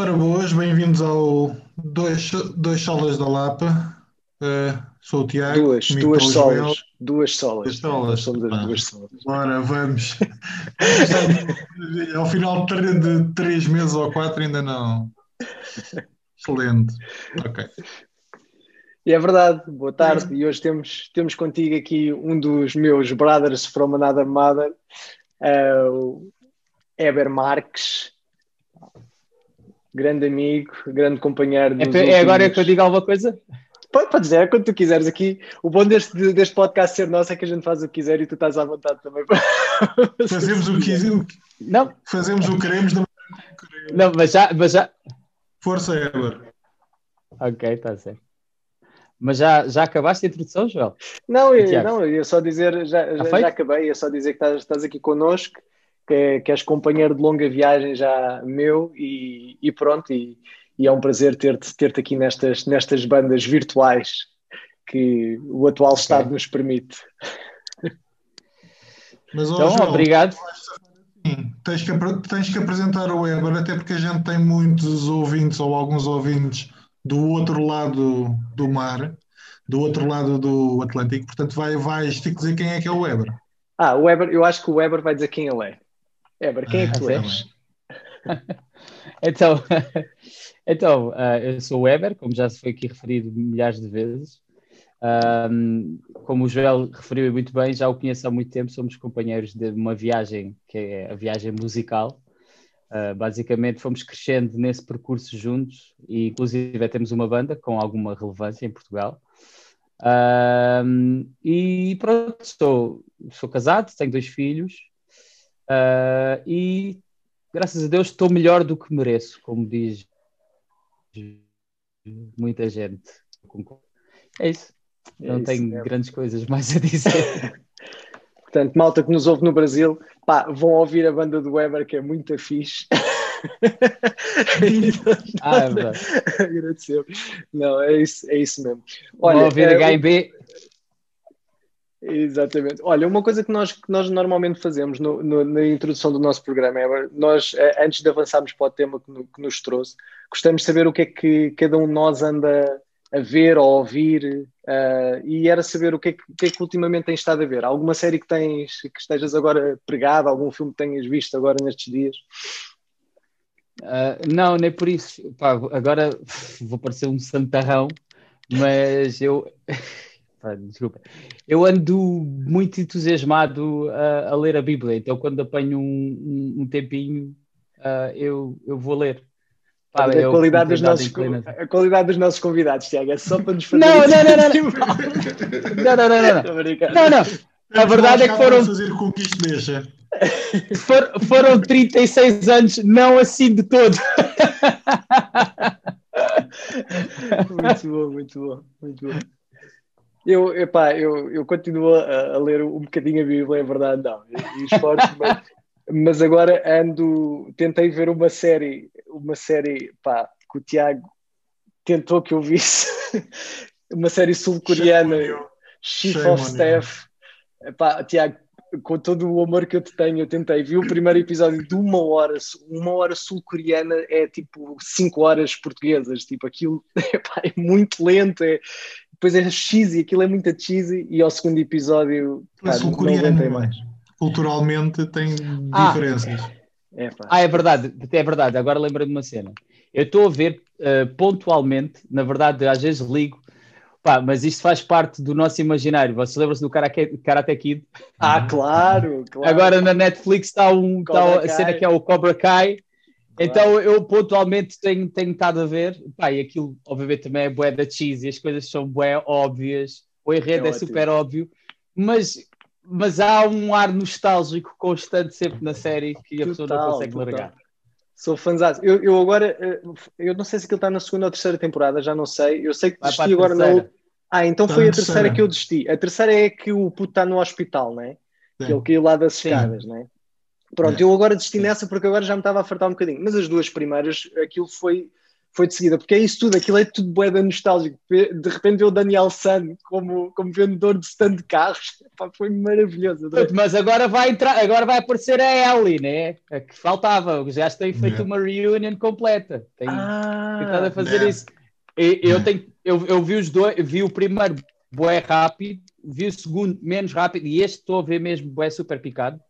Ora boas, bem-vindos ao Dois Solas da Lapa. Sou o Tiago. Duas solas. Somos as duas solas. Ora, vamos. Ao final de 3 meses ou 4 ainda não. Excelente. Ok. É verdade, boa tarde. E hoje temos contigo aqui um dos meus brothers from another mother, o Éber Marques. Grande amigo, grande companheiro. É agora que eu digo alguma coisa? Pode dizer, é quando tu quiseres aqui. O bom deste podcast ser nosso é que a gente faz o que quiser e tu estás à vontade também. Fazemos o que quiser. Não. Fazemos o que queremos da maneira que queremos. Não, mas já... Força, Éber. Ok, está certo. Mas já acabaste a introdução, Joel? Não, eu só dizer, já acabei, eu só dizer que estás aqui connosco. Que és companheiro de longa viagem já meu e pronto, e é um prazer ter-te aqui nestas bandas virtuais que o atual estado nos permite. Mas hoje, então, obrigado. Sim, tens que apresentar o Éber, até porque a gente tem muitos ouvintes ou alguns ouvintes do outro lado do mar, do outro lado do Atlântico, portanto vais ter que dizer quem é que é o Éber. O Éber, eu acho que o Éber vai dizer quem ele é. Éber, quem é que tu és? Então, eu sou o Éber, como já se foi aqui referido milhares de vezes. Como o Joel referiu muito bem, já o conheço há muito tempo, somos companheiros de uma viagem, que é a viagem musical. Basicamente fomos crescendo nesse percurso juntos e inclusive temos uma banda com alguma relevância em Portugal. E pronto, sou casado, tenho 2 filhos. E graças a Deus estou melhor do que mereço, como diz muita gente. É isso, não tenho grandes coisas mais a dizer. Portanto, malta que nos ouve no Brasil, vão ouvir a banda do Éber, que é muito fixe. Agradeceu. Não, é isso mesmo. Olha, vão ouvir H&B. Exatamente. Olha, uma coisa que nós normalmente fazemos na introdução do nosso programa, Éber, nós, antes de avançarmos para o tema que nos trouxe, gostamos de saber o que é que cada um de nós anda a ver ou a ouvir, e era saber o que é que ultimamente tens estado a ver. Alguma série que estejas agora pregado, algum filme que tenhas visto agora nestes dias? Não, nem por isso. Agora vou parecer um santarrão, mas eu... Desculpa. Eu ando muito entusiasmado a ler a Bíblia, então quando apanho um tempinho eu vou ler. A qualidade dos nossos convidados, Tiago, é só para nos fazer. Não. A verdade é que foram. Fazer com que isto deixa. Foram 36 anos, não assim de todo. Muito bom. Eu continuo a ler um bocadinho a Bíblia, é verdade, não. E esforço-me, mas agora tentei ver uma série, que o Tiago tentou que eu visse, uma série sul-coreana, Chief of Staff. Tiago, com todo o amor que eu te tenho, eu tentei, vi o primeiro episódio de uma hora sul-coreana, é tipo 5 horas portuguesas, tipo aquilo, é muito lento, depois é cheesy, aquilo é muito cheesy, e ao segundo episódio... Mas culturalmente tem diferenças. É verdade, agora lembrei-me de uma cena. Eu estou a ver pontualmente, na verdade às vezes ligo, mas isto faz parte do nosso imaginário. Vocês lembram-se do Karate Kid? Claro! Agora na Netflix está a cena que é o Cobra Kai. Então eu pontualmente tenho estado a ver, e aquilo obviamente também é bué da cheesy, as coisas são bué óbvias, o enredo é super óbvio, mas há um ar nostálgico constante sempre na série que a pessoa não consegue largar. Sou fãzado. Eu agora, eu não sei se aquilo está na segunda ou terceira temporada, já não sei, eu sei que desisti agora na... então foi a terceira que eu desisti. A terceira é que o puto está no hospital, não é? Que ele caiu lá das escadas, não é? Pronto, eu agora desisti nessa porque agora já me estava a fartar um bocadinho. Mas as 2 primeiras, aquilo foi foi de seguida, porque é isso tudo, aquilo é tudo bué da nostálgico. De repente eu o Daniel San como vendedor de stand de carros, pá, foi maravilhoso. Mas agora vai aparecer a Ellie, né? A que faltava, já tem feito uma reunion completa, tem tentado a fazer isso. Eu vi os dois, vi o primeiro bué rápido, vi o segundo menos rápido, e este estou a ver mesmo bué super picado,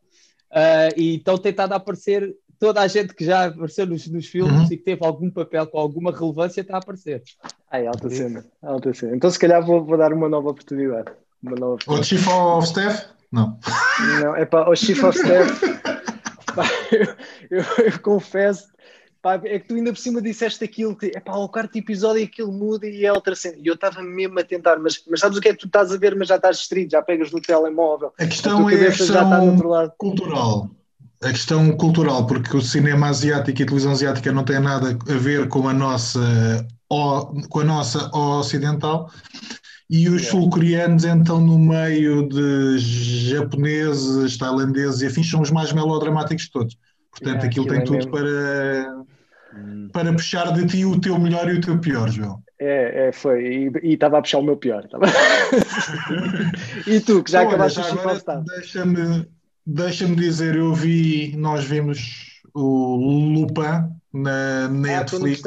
e estão tentado a aparecer. Toda a gente que já apareceu nos filmes e que teve algum papel com alguma relevância está a aparecer. Ai, alta cena, alta cena. Então se calhar vou dar uma nova oportunidade. O Chief of Staff? Não. Não, é pá, o Chief of Staff. Pá, eu confesso, pá, é que tu ainda por cima disseste aquilo, que é pá, ao quarto episódio aquilo muda e é outra cena. E eu estava mesmo a tentar, mas sabes o que é que tu estás a ver, mas já estás distraído, já pegas no telemóvel. A questão é a questão cultural. A questão cultural, porque o cinema asiático e a televisão asiática não tem nada a ver com a nossa ocidental, e os sul-coreanos então no meio de japoneses, tailandeses e afins são os mais melodramáticos de todos. Portanto, aquilo tem tudo para puxar de ti o teu melhor e o teu pior, João. Foi. E estava a puxar o meu pior. E tu, que já acabaste de falar. Deixa-me dizer, nós vimos o Lupin na Netflix.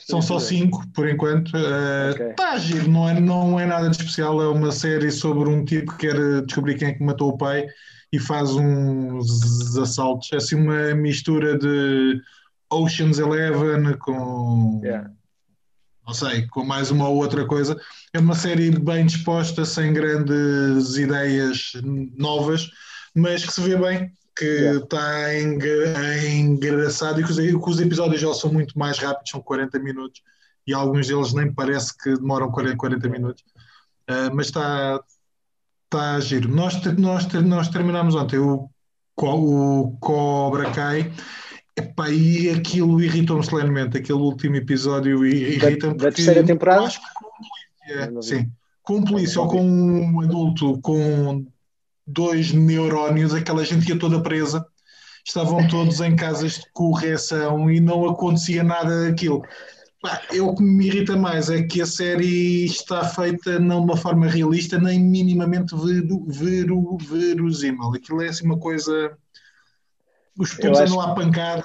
São só 5, por enquanto. Está giro, não é nada de especial. É uma série sobre um tipo que quer descobrir quem é que matou o pai e faz uns assaltos. É assim uma mistura de Ocean's Eleven com... Não sei, com mais uma ou outra coisa. É uma série bem disposta, sem grandes ideias novas, mas que se vê bem, que está engraçado, e que os episódios já são muito mais rápidos, são 40 minutos, e alguns deles nem parece que demoram 40 minutos, mas está giro. Nós terminámos ontem o Cobra Kai, epá, e aquilo irritou-me solenemente, aquele último episódio irrita-me. Da terceira temporada? Acho que com polícia ou com um adulto, com... 2 neurónios, aquela gente ia toda presa, estavam todos em casas de correção e não acontecia nada daquilo. O que me irrita mais é que a série está feita não de uma forma realista, nem minimamente verosímil. Aquilo é assim uma coisa... Os putos andam à pancada,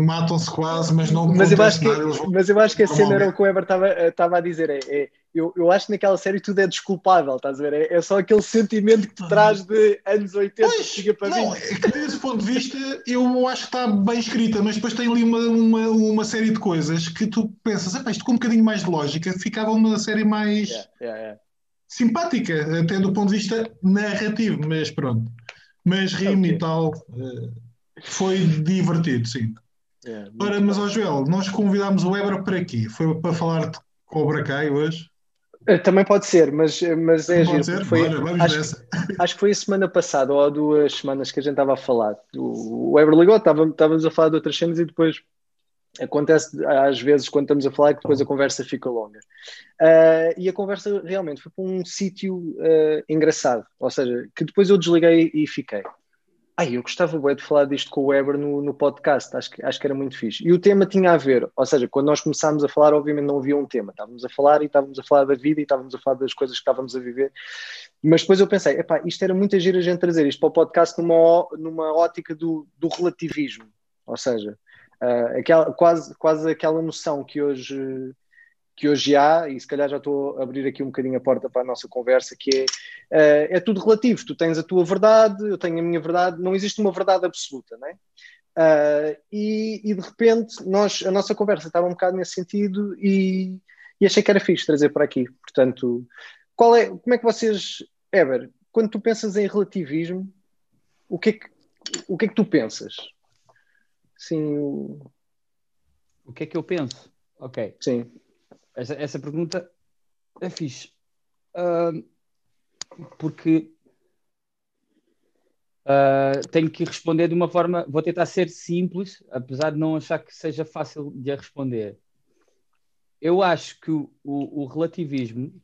matam-se quase, mas não acontece nada. Mas eu acho que a cena era o que o Éber estava a dizer, Eu acho que naquela série tudo é desculpável, estás a ver? É só aquele sentimento que te traz de anos 80, que chega para mim. Não, é que desse ponto de vista eu acho que está bem escrita, mas depois tem ali uma série de coisas que tu pensas, isto com um bocadinho mais de lógica ficava uma série mais simpática, até do ponto de vista narrativo, mas pronto. Mas ri-me e tal, foi divertido, sim. Ora, mas ó Joel, nós convidámos o Éber para aqui, foi para falar de Cobra Kai hoje? Também pode ser, mas é pode giro. Acho que foi a semana passada ou há 2 semanas que a gente estava a falar. O Éber ligou, estávamos a falar de outras cenas e depois acontece às vezes quando estamos a falar que depois a conversa fica longa. E a conversa realmente foi para um sítio engraçado, ou seja, que depois eu desliguei e fiquei. Eu gostava bué de falar disto com o Éber no podcast, acho que era muito fixe. E o tema tinha a ver, ou seja, quando nós começámos a falar, obviamente não havia um tema, estávamos a falar da vida e estávamos a falar das coisas que estávamos a viver, mas depois eu pensei, isto era muito giro a gente trazer isto para o podcast numa ótica do relativismo, ou seja, quase aquela noção que hoje há, e se calhar já estou a abrir aqui um bocadinho a porta para a nossa conversa, que é tudo relativo, tu tens a tua verdade, eu tenho a minha verdade, não existe uma verdade absoluta, não é? E de repente a nossa conversa estava um bocado nesse sentido e achei que era fixe trazer para aqui, portanto, como é que vocês, Éber, quando tu pensas em relativismo, o que é que tu pensas? Sim, o que é que eu penso? Ok. Sim. Essa pergunta é fixe, porque tenho que responder de uma forma, vou tentar ser simples, apesar de não achar que seja fácil de a responder. Eu acho que o relativismo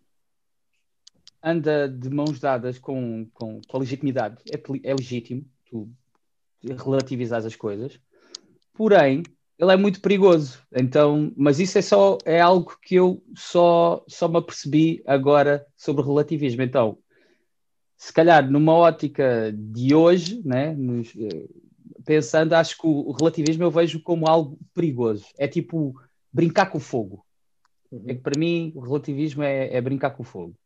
anda de mãos dadas com a legitimidade, é legítimo tu relativizares as coisas, porém ele é muito perigoso. Então, mas isso é só, é algo que eu só me apercebi agora sobre relativismo. Então, se calhar numa ótica de hoje, né, pensando, acho que o relativismo eu vejo como algo perigoso. É tipo brincar com o fogo. Uhum. É que para mim o relativismo é brincar com o fogo.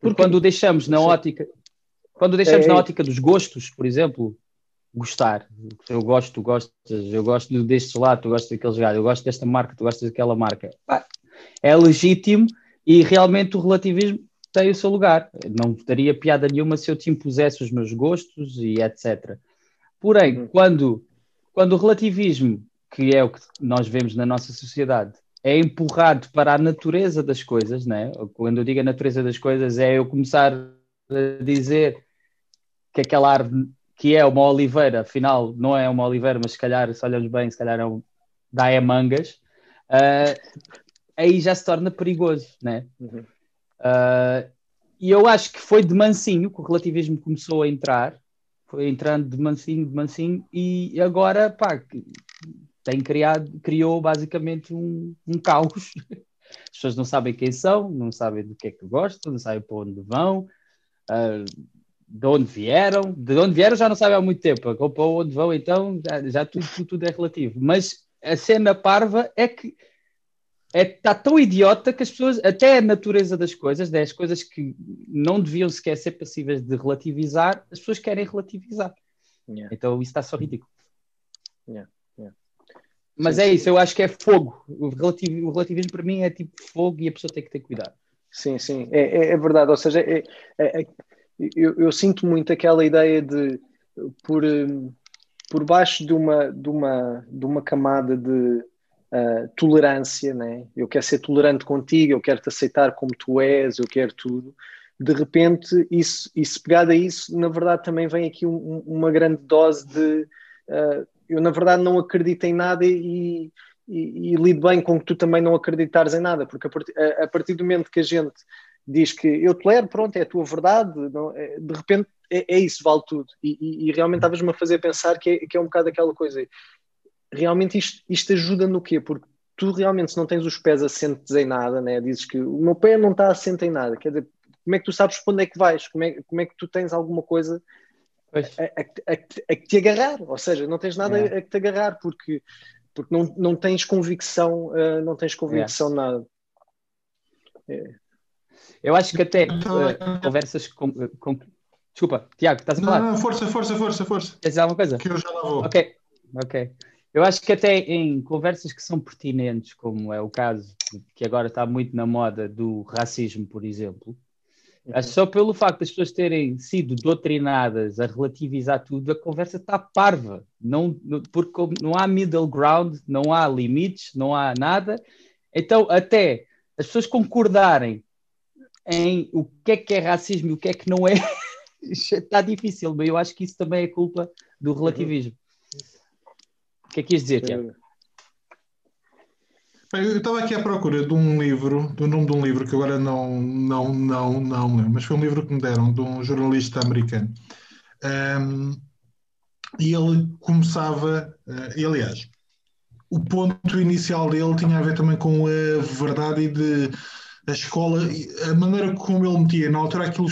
Porque quando o deixamos na ótica, quando o deixamos na ótica dos gostos, por exemplo, gostar. Eu gosto, tu gostas, eu gosto destes lá, tu gostas daqueles gajos, eu gosto desta marca, tu gostas daquela marca. É legítimo e realmente o relativismo tem o seu lugar. Não daria piada nenhuma se eu te impusesse os meus gostos e etc. Porém, quando o relativismo, que é o que nós vemos na nossa sociedade, é empurrado para a natureza das coisas, né? Quando eu digo a natureza das coisas, é eu começar a dizer que aquela árvore que é uma oliveira, afinal não é uma oliveira, mas se calhar, se olhamos bem, se calhar dá é mangas, aí já se torna perigoso, né? E eu acho que foi de mansinho que o relativismo começou a entrar, foi entrando de mansinho, e agora, pá, criou basicamente um caos. As pessoas não sabem quem são, não sabem do que é que gostam, não sabem para onde vão, de onde vieram já não sabem há muito tempo, para onde vão, então já tudo é relativo. Mas a cena parva é que está tão idiota que as pessoas, até a natureza das coisas, das coisas que não deviam sequer ser passíveis de relativizar, as pessoas querem relativizar. Yeah. Então isso está só ridículo. Yeah. Mas sim, é isso, eu acho que é fogo. O relativismo para mim é tipo fogo e a pessoa tem que ter cuidado. Sim, sim, é verdade. Ou seja, eu sinto muito aquela ideia de por baixo de uma camada de tolerância, né? Eu quero ser tolerante contigo, eu quero te aceitar como tu és, eu quero tudo. De repente, isso, e se pegado a isso, na verdade também vem aqui uma grande dose de... eu, na verdade, não acredito em nada e lido bem com que tu também não acreditares em nada, porque a partir do momento que a gente diz que eu tolero, pronto, é a tua verdade, não, de repente é isso, vale tudo. E realmente estavas-me a fazer pensar que é um bocado aquela coisa. Realmente isto ajuda no quê? Porque tu realmente, se não tens os pés assentes em nada, né? Dizes que o meu pé não está assente em nada, quer dizer, como é que tu sabes para onde é que vais? Como é que tu tens alguma coisa... A que te agarrar, ou seja, não tens nada a que te agarrar porque não tens convicção, nada. É. Eu acho que até conversas com... Desculpa, Tiago, estás a falar? Não, força. Tens alguma coisa? Que eu já lá vou. Ok. Eu acho que até em conversas que são pertinentes, como é o caso que agora está muito na moda do racismo, por exemplo, só pelo facto das pessoas terem sido doutrinadas a relativizar tudo, a conversa está parva. Porque não há middle ground, não há limites, não há nada. Então, até as pessoas concordarem em o que é racismo e o que é que não é, está difícil. Mas eu acho que isso também é culpa do relativismo. O que é que ias dizer, Tiago? Eu estava aqui à procura de um livro, do nome de um livro que agora não lembro, mas foi um livro que me deram de um jornalista americano. E ele começava, aliás, o ponto inicial dele tinha a ver também com a verdade e de a escola, a maneira como ele metia. Na altura aquilo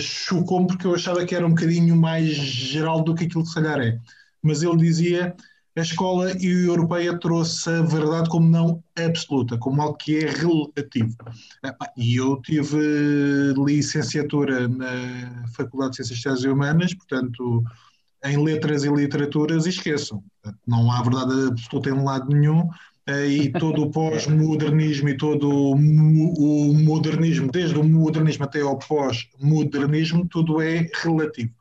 chocou-me porque eu achava que era um bocadinho mais geral do que aquilo que se calhar é. Mas ele dizia... A escola europeia trouxe a verdade como não absoluta, como algo que é relativo. E eu tive licenciatura na Faculdade de Ciências Sociais e Humanas, portanto, em letras e literaturas, e esqueçam. Portanto, não há verdade absoluta em lado nenhum, e todo o pós-modernismo e todo o modernismo, desde o modernismo até ao pós-modernismo, tudo é relativo.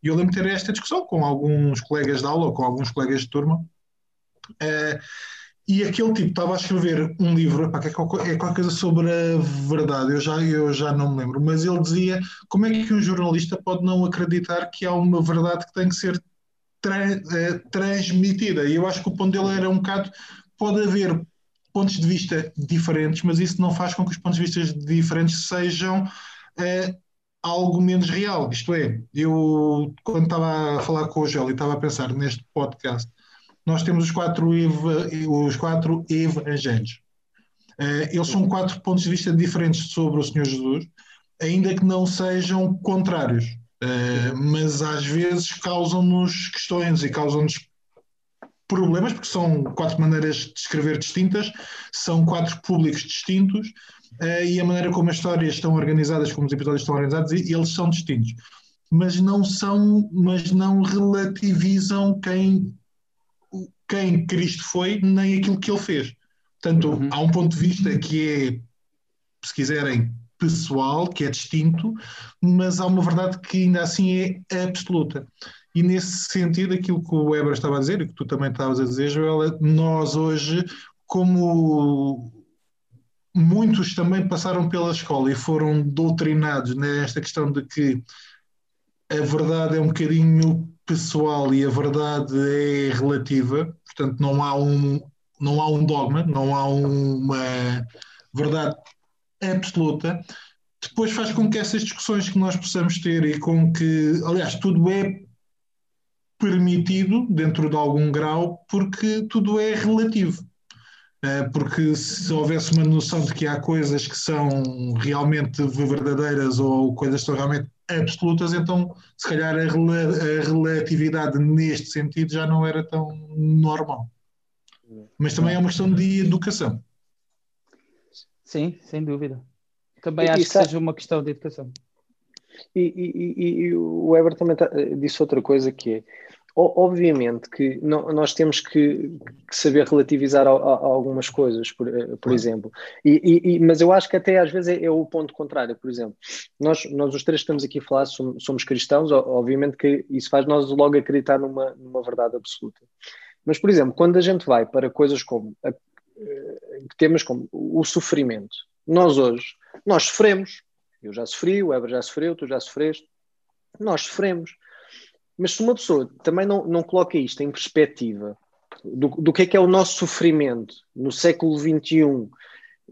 E eu lembro de ter esta discussão com alguns colegas de aula ou com alguns colegas de turma, e aquele tipo estava a escrever um livro, que é qualquer coisa sobre a verdade, eu já não me lembro, mas ele dizia como é que um jornalista pode não acreditar que há uma verdade que tem que ser transmitida. E eu acho que o ponto dele era um bocado, pode haver pontos de vista diferentes, mas isso não faz com que os pontos de vista diferentes sejam... algo menos real, isto é, eu quando estava a falar com o Joel e estava a pensar neste podcast, nós temos os quatro evangelhos. Eles são quatro pontos de vista diferentes sobre o Senhor Jesus, ainda que não sejam contrários, mas às vezes causam-nos questões e causam-nos problemas, porque são quatro maneiras de escrever distintas, são quatro públicos distintos, e a maneira como as histórias estão organizadas, como os episódios estão organizados, eles são distintos. Mas não relativizam quem Cristo foi, nem aquilo que ele fez. Portanto, há um ponto de vista que é, se quiserem, pessoal, que é distinto, mas há uma verdade que ainda assim é absoluta. E nesse sentido, aquilo que o Éber estava a dizer, e que tu também estavas a dizer, Joel, nós hoje, como muitos também passaram pela escola e foram doutrinados nesta questão de que a verdade é um bocadinho pessoal e a verdade é relativa, portanto não há um dogma, não há uma verdade absoluta, depois faz com que essas discussões que nós possamos ter e com que, aliás, tudo é permitido dentro de algum grau porque tudo é relativo. Porque se houvesse uma noção de que há coisas que são realmente verdadeiras ou coisas que são realmente absolutas, então se calhar a relatividade neste sentido já não era tão normal. Mas também é uma questão de educação. Sim, sem dúvida. Também acho que seja uma questão de educação. E o Éber também disse outra coisa que é, obviamente que nós temos que saber relativizar a algumas coisas, por exemplo. Mas eu acho que até às vezes é o ponto contrário. Por exemplo, nós os três que estamos aqui a falar somos cristãos, obviamente que isso faz nós logo acreditar numa verdade absoluta. Mas, por exemplo, quando a gente vai para coisas como temas como o sofrimento, nós sofremos. Eu já sofri, o Éber já sofreu, tu já sofreste. Nós sofremos. Mas se uma pessoa também não coloca isto em perspectiva do que é o nosso sofrimento no século XXI,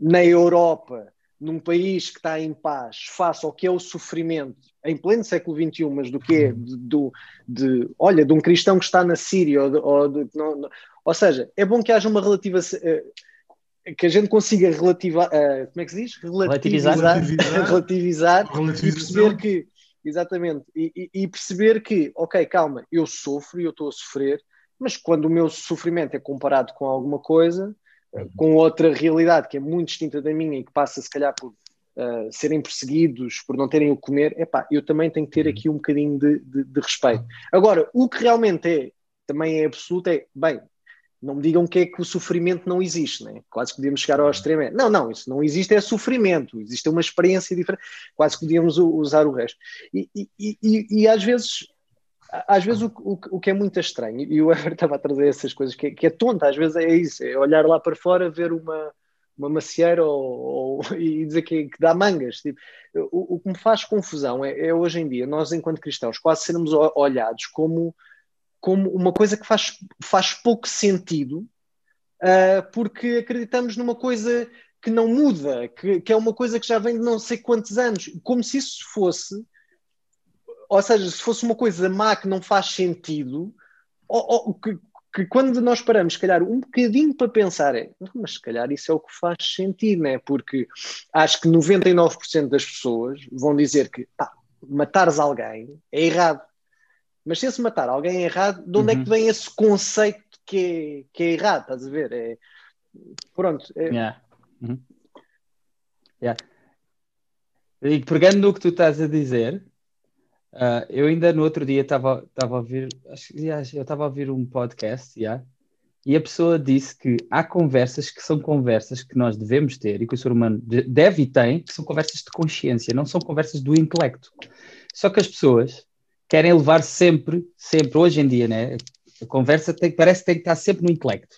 na Europa, num país que está em paz, face ao que é o sofrimento em pleno século XXI, mas do que é de um cristão que está na Síria, ou seja, é bom que haja uma relativa... que a gente consiga relativizar e perceber que, exatamente, e perceber que, ok, calma, eu sofro e eu estou a sofrer, mas quando o meu sofrimento é comparado com alguma coisa, com outra realidade que é muito distinta da minha e que passa se calhar por serem perseguidos, por não terem o que comer, eu também tenho que ter aqui um bocadinho de respeito. Agora, o que realmente também é absoluto não me digam que é que o sofrimento não existe, né? Quase que podíamos chegar ao extremo. Não, isso não existe, é sofrimento, existe uma experiência diferente, quase que podíamos usar o resto. E às vezes o que é muito estranho, e o Éber estava a trazer essas coisas, que é tonta, às vezes é isso, é olhar lá para fora, ver uma macieira e dizer que dá mangas. Tipo, o que me faz confusão é hoje em dia, nós enquanto cristãos, quase sermos olhados como uma coisa que faz pouco sentido, porque acreditamos numa coisa que não muda, que é uma coisa que já vem de não sei quantos anos, como se isso fosse, ou seja, se fosse uma coisa má que não faz sentido, ou que quando nós paramos, se calhar, um bocadinho para pensar, mas se calhar isso é o que faz sentido, né? Porque acho que 99% das pessoas vão dizer que matares alguém é errado. Mas se matar alguém é errado, de onde é que vem esse conceito que é errado? Estás a ver? E pegando no que tu estás a dizer, eu ainda no outro dia estava a ouvir, um podcast, e a pessoa disse que há conversas que são conversas que nós devemos ter e que o ser humano deve e tem, que são conversas de consciência, não são conversas do intelecto. Só que as pessoas querem levar sempre, hoje em dia, né? A conversa parece que tem que estar sempre no intelecto.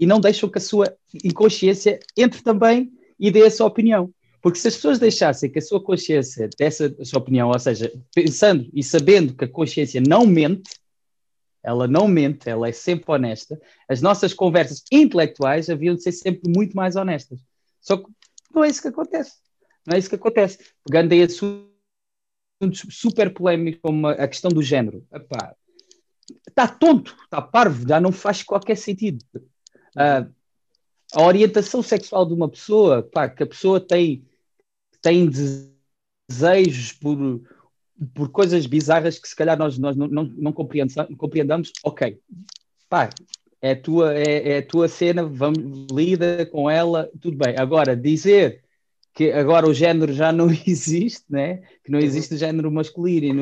E não deixam que a sua inconsciência entre também e dê a sua opinião. Porque se as pessoas deixassem que a sua consciência desse a sua opinião, ou seja, pensando e sabendo que a consciência não mente, ela é sempre honesta, as nossas conversas intelectuais haviam de ser sempre muito mais honestas. Só que não é isso que acontece. Pegando aí a sua super polémico como a questão do género. está tonto, está parvo, já não faz qualquer sentido. A orientação sexual de uma pessoa, claro que a pessoa tem desejos por coisas bizarras que se calhar nós não compreendamos, ok, pá, é a tua cena, vamos, lida com ela, tudo bem. Agora, dizer que agora o género já não existe, né? Que não existe o género masculino e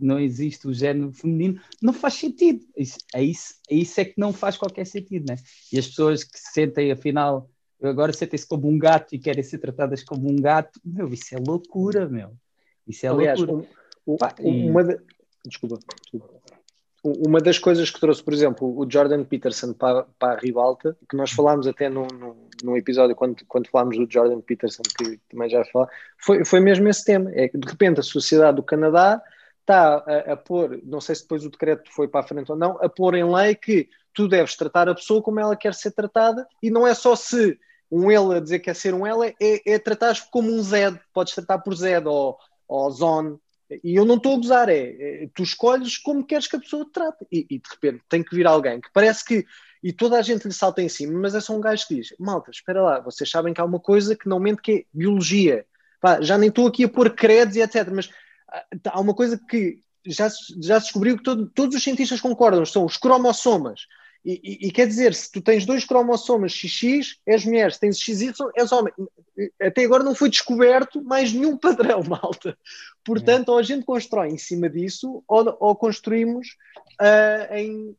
não existe o género feminino, não faz sentido. Isso é que não faz qualquer sentido, né? E as pessoas que se sentem, afinal, agora sentem-se como um gato e querem ser tratadas como um gato, meu, isso é loucura, meu. Isso é loucura. Uma das coisas que trouxe, por exemplo, o Jordan Peterson para a ribalta, que nós falámos até num episódio, quando falámos do Jordan Peterson, que também já falámos, foi mesmo esse tema. É que, de repente, a sociedade do Canadá está a pôr, não sei se depois o decreto foi para a frente ou não, a pôr em lei que tu deves tratar a pessoa como ela quer ser tratada, e não é só se um ele a dizer que é ser um ela, é tratares como um Zed, podes tratar por Zed ou Zone. E eu não estou a gozar, tu escolhes como queres que a pessoa te trate. E de repente tem que vir alguém que parece que... E toda a gente lhe salta em cima, mas é só um gajo que diz: malta, espera lá, vocês sabem que há uma coisa que não mente, que é biologia. Pá, já nem estou aqui a pôr credos e etc. Mas há uma coisa que já se descobriu que todos os cientistas concordam, são os cromossomas. E quer dizer, se tu tens 2 cromossomas XX, és mulher, se tens XY, és homem. Até agora não foi descoberto mais nenhum padrão, malta. Portanto, ou a gente constrói em cima disso, ou construímos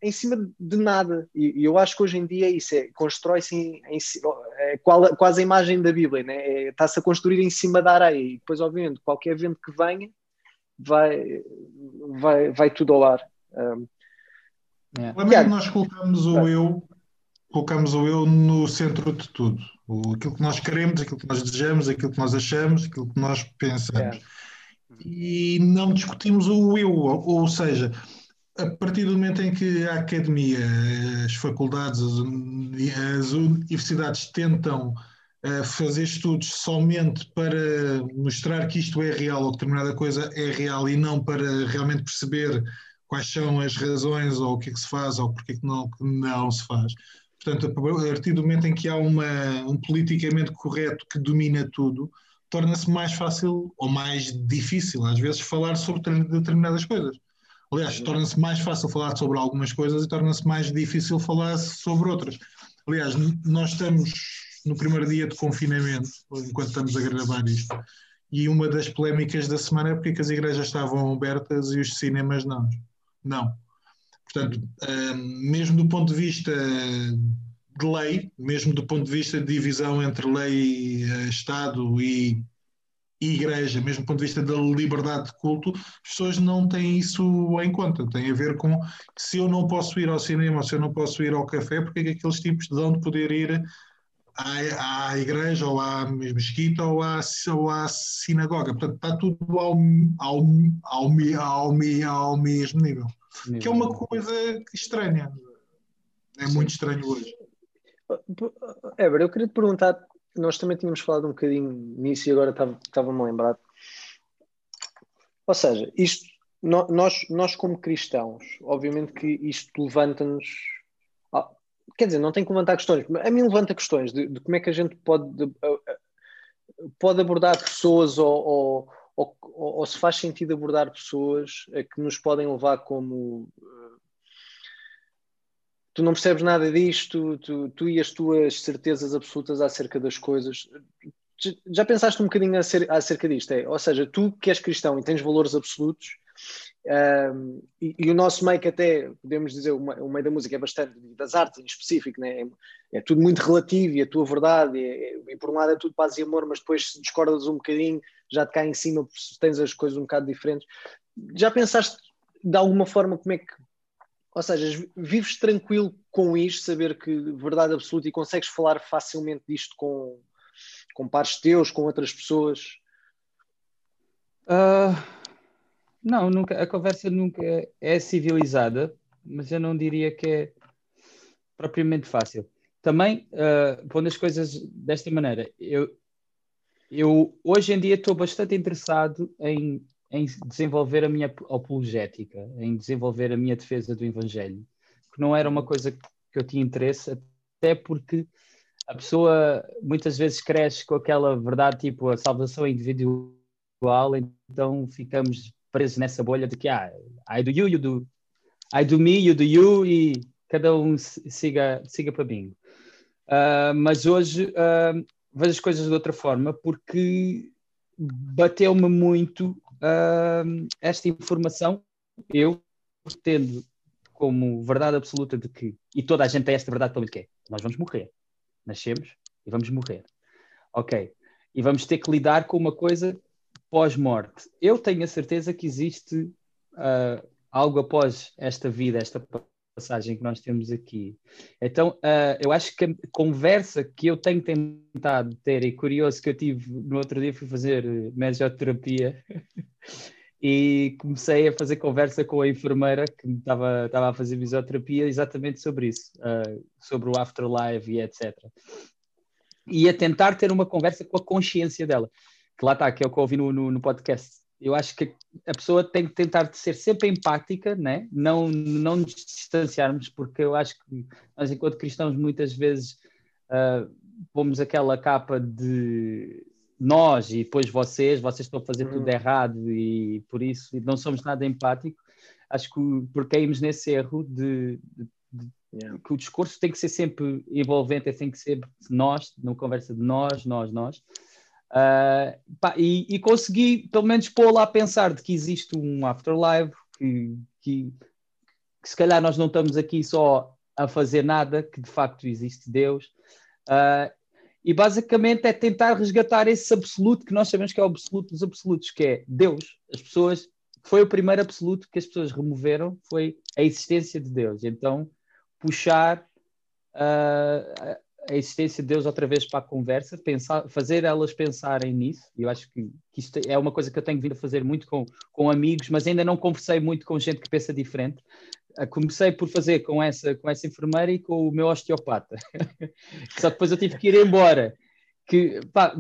em cima de nada. E eu acho que hoje em dia isso constrói-se quase a imagem da Bíblia, né? Está-se a construir em cima da areia, e depois, obviamente, qualquer vento que venha vai tudo ao ar. Lembra que nós colocamos o eu no centro de tudo. Aquilo que nós queremos, aquilo que nós desejamos, aquilo que nós achamos, aquilo que nós pensamos. E não discutimos o eu, ou seja, a partir do momento em que a academia, as faculdades, as universidades tentam fazer estudos somente para mostrar que isto é real ou que determinada coisa é real, e não para realmente perceber quais são as razões, ou o que é que se faz, ou porque é que não se faz. Portanto, a partir do momento em que há um politicamente correto que domina tudo, torna-se mais fácil, ou mais difícil, às vezes, falar sobre determinadas coisas. Aliás, torna-se mais fácil falar sobre algumas coisas e torna-se mais difícil falar sobre outras. Aliás, nós estamos no primeiro dia de confinamento, enquanto estamos a gravar isto, e uma das polémicas da semana é porque é que as igrejas estavam abertas e os cinemas não. Não. Portanto, mesmo do ponto de vista de lei, mesmo do ponto de vista de divisão entre lei, Estado e Igreja, mesmo do ponto de vista da liberdade de culto, as pessoas não têm isso em conta. Tem a ver com se eu não posso ir ao cinema, se eu não posso ir ao café, porque é que aqueles tipos dão de poder ir à igreja, ou à mesquita, ou à sinagoga. Portanto, está tudo ao mesmo nível. Que é uma coisa estranha. É muito estranho hoje. Éber, eu queria te perguntar, nós também tínhamos falado um bocadinho nisso e agora estava-me a lembrar. Ou seja, isto, nós como cristãos, obviamente que isto levanta-nos... Quer dizer, não tem que levantar questões, mas a mim levanta questões de como é que a gente pode abordar pessoas ou se faz sentido abordar pessoas a que nos podem levar como... Tu não percebes nada disto, tu e as tuas certezas absolutas acerca das coisas. Já pensaste um bocadinho acerca disto? Ou seja, tu que és cristão e tens valores absolutos, e o nosso meio, que até podemos dizer, o meio da música é bastante, das artes em específico, né? É tudo muito relativo, e a tua verdade e por um lado é tudo paz e amor, mas depois se discordas um bocadinho, já te cai em cima, tens as coisas um bocado diferentes. Já pensaste de alguma forma como é que, ou seja, vives tranquilo com isto, saber que verdade absoluta, e consegues falar facilmente disto com pares teus, com outras pessoas? Não, nunca, a conversa nunca é civilizada, mas eu não diria que é propriamente fácil. Também, pondo as coisas desta maneira, eu hoje em dia estou bastante interessado em, em desenvolver a minha apologética, em desenvolver a minha defesa do Evangelho, que não era uma coisa que eu tinha interesse, até porque a pessoa muitas vezes cresce com aquela verdade, tipo, a salvação é individual, então ficamos presos nessa bolha de que I do you, you do, I do me, you do you, e cada um siga para bingo. Mas hoje vejo as coisas de outra forma, porque bateu-me muito esta informação. Eu pretendo como verdade absoluta de que, e toda a gente tem esta verdade pelo que é, nós vamos morrer, nascemos e vamos morrer, ok, e vamos ter que lidar com uma coisa pós-morte. Eu tenho a certeza que existe algo após esta vida, esta passagem que nós temos aqui. Então, eu acho que a conversa que eu tenho tentado ter, e curioso que eu tive no outro dia, fui fazer mesioterapia e comecei a fazer conversa com a enfermeira que estava a fazer mesioterapia exatamente sobre isso, sobre o afterlife e etc. E a tentar ter uma conversa com a consciência dela, que lá está, que é o que eu ouvi no podcast. Eu acho que a pessoa tem que tentar ser sempre empática, né? Não nos distanciarmos, porque eu acho que nós, enquanto cristãos, muitas vezes pomos aquela capa de nós e depois vocês estão a fazer tudo errado e por isso não somos nada empáticos. Acho que porque caímos nesse erro de que o discurso tem que ser sempre envolvente, tem que ser nós, numa conversa de nós. E consegui pelo menos pô-la a pensar de que existe um afterlife, que se calhar nós não estamos aqui só a fazer nada, que de facto existe Deus, e basicamente é tentar resgatar esse absoluto que nós sabemos que é o absoluto dos absolutos, que é Deus. As pessoas, foi o primeiro absoluto que as pessoas removeram, foi a existência de Deus. Então puxar a existência de Deus outra vez para a conversa, fazer elas pensarem nisso. Eu acho que isto é uma coisa que eu tenho vindo a fazer muito com amigos, mas ainda não conversei muito com gente que pensa diferente. Comecei por fazer com essa enfermeira e com o meu osteopata. Só depois eu tive que ir embora. A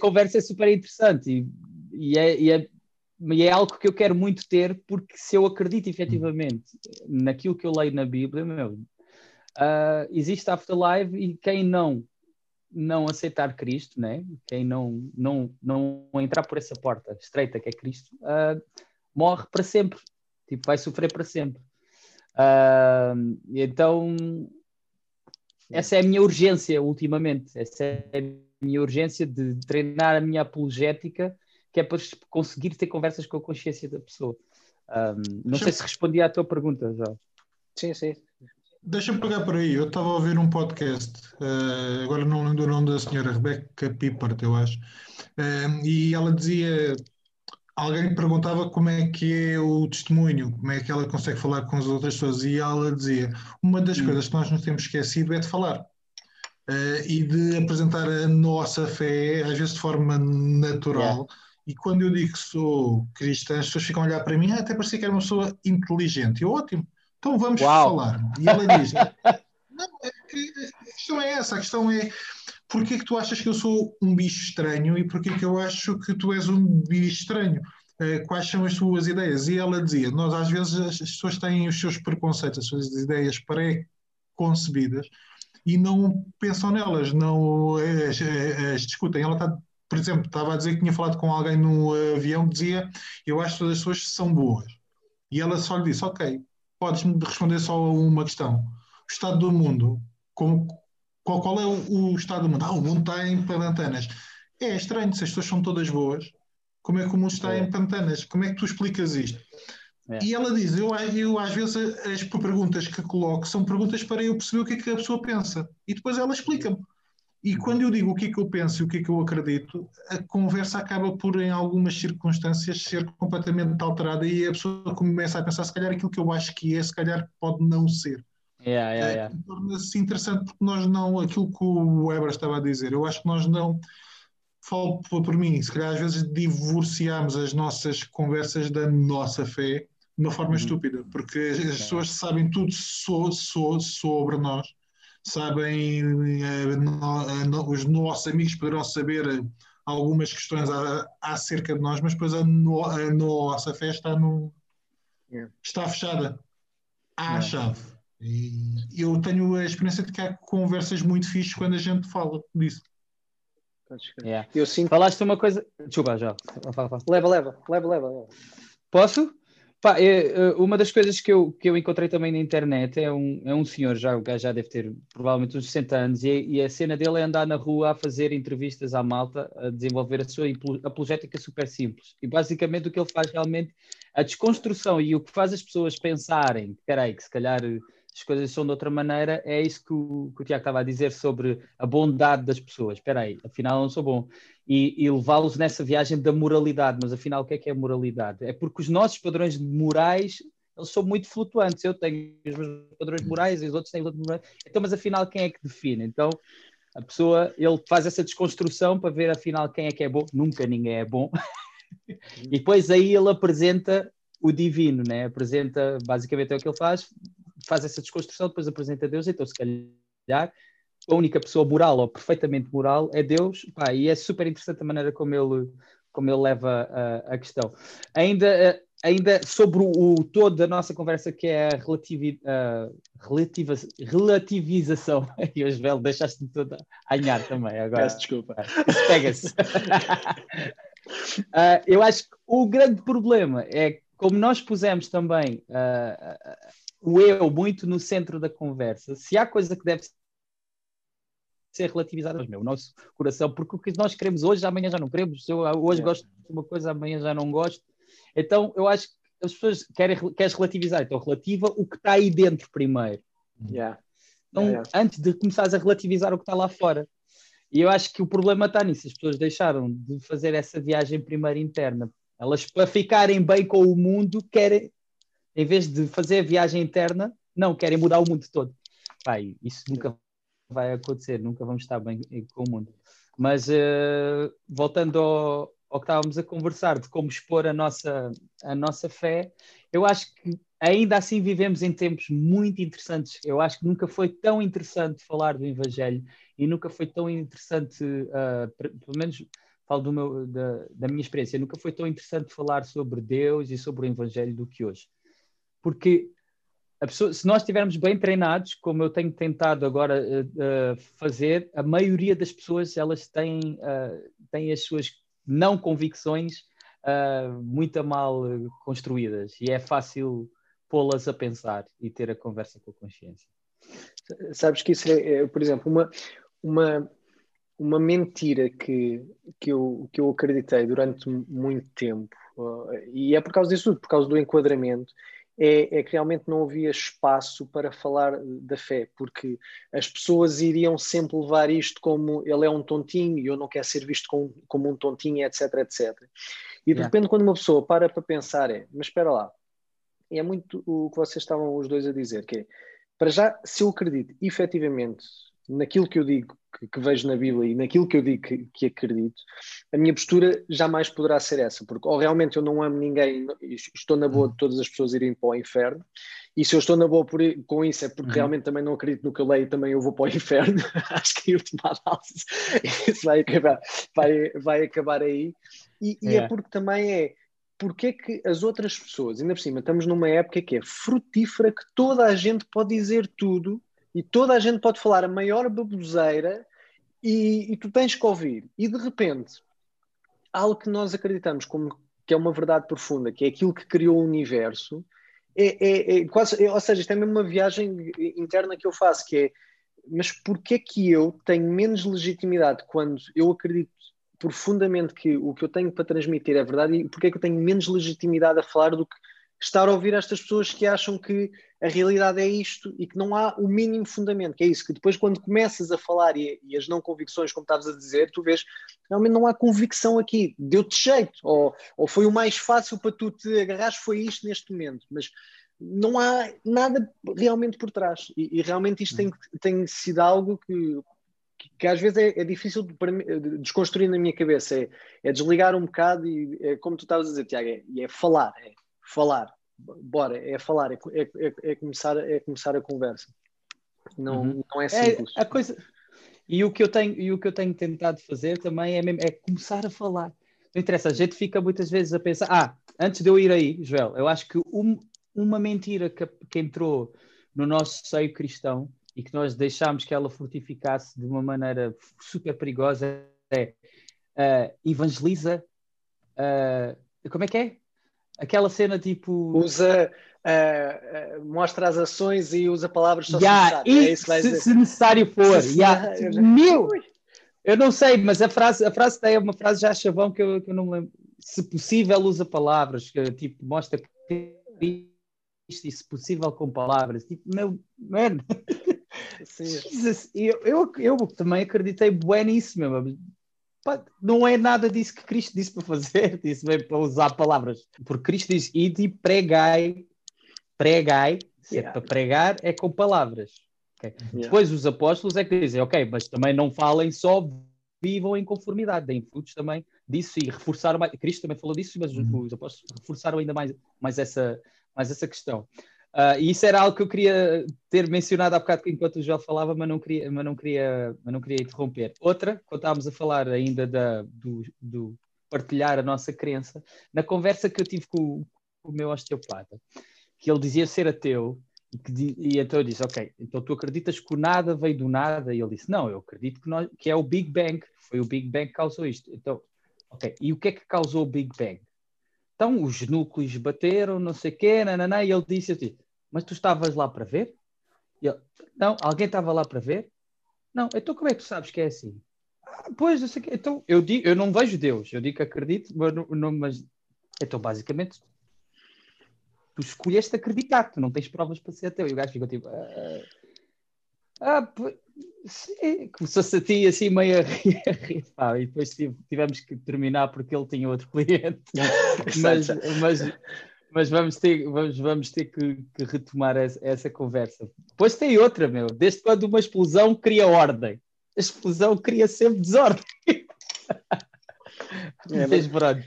conversa é super interessante e é algo que eu quero muito ter, porque se eu acredito efetivamente naquilo que eu leio na Bíblia, existe afterlife, e quem não aceitar Cristo, né? Quem não entrar por essa porta estreita que é Cristo, morre para sempre, tipo, vai sofrer para sempre. Então essa é a minha urgência ultimamente, essa é a minha urgência de treinar a minha apologética, que é para conseguir ter conversas com a consciência da pessoa. Não sei se respondi à tua pergunta, João. Sim. Deixa-me pegar por aí. Eu estava a ouvir um podcast, agora não lembro o nome da senhora, Rebecca Pippert, eu acho, e ela dizia, alguém perguntava como é que é o testemunho, como é que ela consegue falar com as outras pessoas, e ela dizia, uma das coisas que nós nos temos esquecido é de falar, e de apresentar a nossa fé, às vezes de forma natural, e quando eu digo que sou cristã, as pessoas ficam a olhar para mim, até parecia que era uma pessoa inteligente, e ótimo. Então vamos falar. E ela diz, não, a questão é essa, a questão é porquê que tu achas que eu sou um bicho estranho e porquê que eu acho que tu és um bicho estranho? Quais são as tuas ideias? E ela dizia, nós às vezes as pessoas têm os seus preconceitos, as suas ideias pré-concebidas e não pensam nelas, não as discutem. Ela está, por exemplo, estava a dizer que tinha falado com alguém no avião que dizia, eu acho que todas as pessoas são boas. E ela só lhe disse, ok, podes-me responder só a uma questão. O estado do mundo, qual é o estado do mundo? O mundo está em pantanas. É estranho, se as pessoas são todas boas, como é que o mundo está em pantanas? Como é que tu explicas isto? E ela diz, eu às vezes as perguntas que coloco são perguntas para eu perceber o que é que a pessoa pensa. E depois ela explica-me. E quando eu digo o que é que eu penso e o que é que eu acredito, a conversa acaba por, em algumas circunstâncias, ser completamente alterada e a pessoa começa a pensar, se calhar aquilo que eu acho que é, se calhar pode não ser. Torna-se interessante porque nós não, aquilo que o Éber estava a dizer, eu acho que nós não, falo por mim, se calhar às vezes divorciamos as nossas conversas da nossa fé de uma forma estúpida, porque as pessoas sabem tudo sobre nós. Sabem, os nossos amigos poderão saber algumas questões acerca de nós, mas depois a nossa fé está fechada à chave. E eu tenho a experiência de que há conversas muito fixes quando a gente fala disso. Yeah. Eu sinto... Falaste uma coisa... Desculpa, já. Leva. Posso? Pá, uma das coisas que eu encontrei também na internet é um senhor, já, o gajo já deve ter provavelmente uns 60 anos, e a cena dele é andar na rua a fazer entrevistas à malta, a desenvolver a sua apologética super simples. E basicamente o que ele faz realmente, a desconstrução e o que faz as pessoas pensarem, peraí, que se calhar... as coisas são de outra maneira, é isso que o Tiago estava a dizer sobre a bondade das pessoas. Espera aí, afinal eu não sou bom. E levá-los nessa viagem da moralidade, mas afinal o que é moralidade? É porque os nossos padrões morais, eles são muito flutuantes. Eu tenho os meus padrões morais e os outros têm os outros morais. Então, mas afinal quem é que define? Então, a pessoa, ele faz essa desconstrução para ver afinal quem é que é bom. Nunca ninguém é bom. E depois aí ele apresenta o divino, né? Apresenta, basicamente é o que ele faz essa desconstrução, depois apresenta Deus. Então se calhar a única pessoa moral ou perfeitamente moral é Deus. Pá, e é super interessante a maneira como ele leva a questão. Ainda sobre o todo da nossa conversa, que é a relativização. E Osvel, deixaste-me toda a anhar também agora. Peço desculpa. Isso pega-se. Eu acho que o grande problema é como nós pusemos também o eu muito no centro da conversa. Se há coisa que deve ser relativizada, o nosso coração, porque o que nós queremos hoje, amanhã já não queremos. Eu hoje gosto de uma coisa, amanhã já não gosto. Então, eu acho que as pessoas queres relativizar. Então, relativa o que está aí dentro primeiro. Yeah. Então, antes de começares a relativizar o que está lá fora. E eu acho que o problema está nisso. As pessoas deixaram de fazer essa viagem primeira interna. Elas, para ficarem bem com o mundo, querem... em vez de fazer a viagem interna, não, querem mudar o mundo todo. Pai, isso nunca vai acontecer, nunca vamos estar bem com o mundo. Mas, voltando ao que estávamos a conversar, de como expor a nossa fé, eu acho que ainda assim vivemos em tempos muito interessantes. Eu acho que nunca foi tão interessante falar do Evangelho e nunca foi tão interessante, pelo menos... falo da minha experiência, nunca foi tão interessante falar sobre Deus e sobre o Evangelho do que hoje. Porque a pessoa, se nós estivermos bem treinados, como eu tenho tentado agora fazer, a maioria das pessoas, elas têm as suas não convicções muito mal construídas, e é fácil pô-las a pensar e ter a conversa com a consciência. Sabes que isso é, por exemplo, uma mentira que eu acreditei durante muito tempo, e é por causa disso tudo, por causa do enquadramento, é que realmente não havia espaço para falar da fé, porque as pessoas iriam sempre levar isto como ele é um tontinho e eu não quero ser visto como um tontinho, etc, etc. E de repente quando uma pessoa para pensar, mas espera lá, é muito o que vocês estavam os dois a dizer, que é, para já, se eu acredito efetivamente naquilo que eu digo que vejo na Bíblia e naquilo que eu digo que acredito, a minha postura jamais poderá ser essa, porque ou realmente eu não amo ninguém, estou na boa de todas as pessoas irem para o inferno, e se eu estou na boa com isso é porque realmente também não acredito no que eu leio e também eu vou para o inferno. Acho que em última análise isso vai acabar aí. E é porque também porque é que as outras pessoas, ainda por cima estamos numa época que é frutífera, que toda a gente pode dizer tudo e toda a gente pode falar a maior baboseira e tu tens que ouvir. E de repente, algo que nós acreditamos como que é uma verdade profunda, que é aquilo que criou o universo, ou seja, isto é mesmo uma viagem interna que eu faço, que é, mas porquê que eu tenho menos legitimidade quando eu acredito profundamente que o que eu tenho para transmitir é verdade, e porquê que eu tenho menos legitimidade a falar do que estar a ouvir estas pessoas que acham que a realidade é isto e que não há o mínimo fundamento, que é isso, que depois quando começas a falar e as não convicções, como estavas a dizer, tu vês, realmente não há convicção aqui, deu-te jeito, ou foi o mais fácil para tu te agarrares, foi isto neste momento, mas não há nada realmente por trás, e realmente isto tem sido algo que às vezes é difícil para mim, desconstruir na minha cabeça, é desligar um bocado, e é como tu estavas a dizer, Tiago, é falar, é começar a conversa. Não é simples. A coisa, E o que eu tenho tentado fazer também é, mesmo, é começar a falar. Não interessa, a gente fica muitas vezes a pensar, antes de eu ir aí, Joel, eu acho que uma mentira que entrou no nosso seio cristão e que nós deixámos que ela fortificasse de uma maneira super perigosa é evangeliza, como é que é? Aquela cena tipo... Usa... mostra as ações e usa palavras só se necessário for. Meu! Eu não sei, mas a frase é uma frase já chavão que eu não me lembro. Se possível, usa palavras, que tipo, mostra Cristo e se possível com palavras. Tipo, meu, man. Eu também acreditei bem nisso, meu amigo. Não é nada disso que Cristo disse para fazer, disse bem para usar palavras. Porque Cristo diz, ide e pregai, se é para pregar é com palavras. Okay. Yeah. Depois os apóstolos é que dizem, ok, mas também não falem só, vivam em conformidade, deem frutos também disso e reforçaram mais. Cristo também falou disso, mas os apóstolos reforçaram ainda mais essa questão. E isso era algo que eu queria ter mencionado há bocado enquanto o Joel falava, mas não queria interromper. Outra, quando estávamos a falar ainda do partilhar a nossa crença, na conversa que eu tive com o meu osteopata, que ele dizia ser ateu, e então eu disse, ok, então tu acreditas que o nada veio do nada? E ele disse, não, eu acredito que é o Big Bang, foi o Big Bang que causou isto. Então, ok, e o que é que causou o Big Bang? Então os núcleos bateram, não sei o quê, e ele disse, mas tu estavas lá para ver? E ele, não, alguém estava lá para ver? Não, então como é que tu sabes que é assim? Pois, não sei o quê, então eu digo, eu não vejo Deus, eu digo que acredito, mas então basicamente... Tu escolheste acreditar, tu não tens provas para ser ateu. E o gajo ficou tipo... Começou-se a ti assim meio a rir. E depois tivemos que terminar porque ele tinha outro cliente. mas vamos ter que retomar essa conversa. Depois tem outra, meu. Desde quando uma explosão cria ordem? A explosão cria sempre desordem. Mas pronto.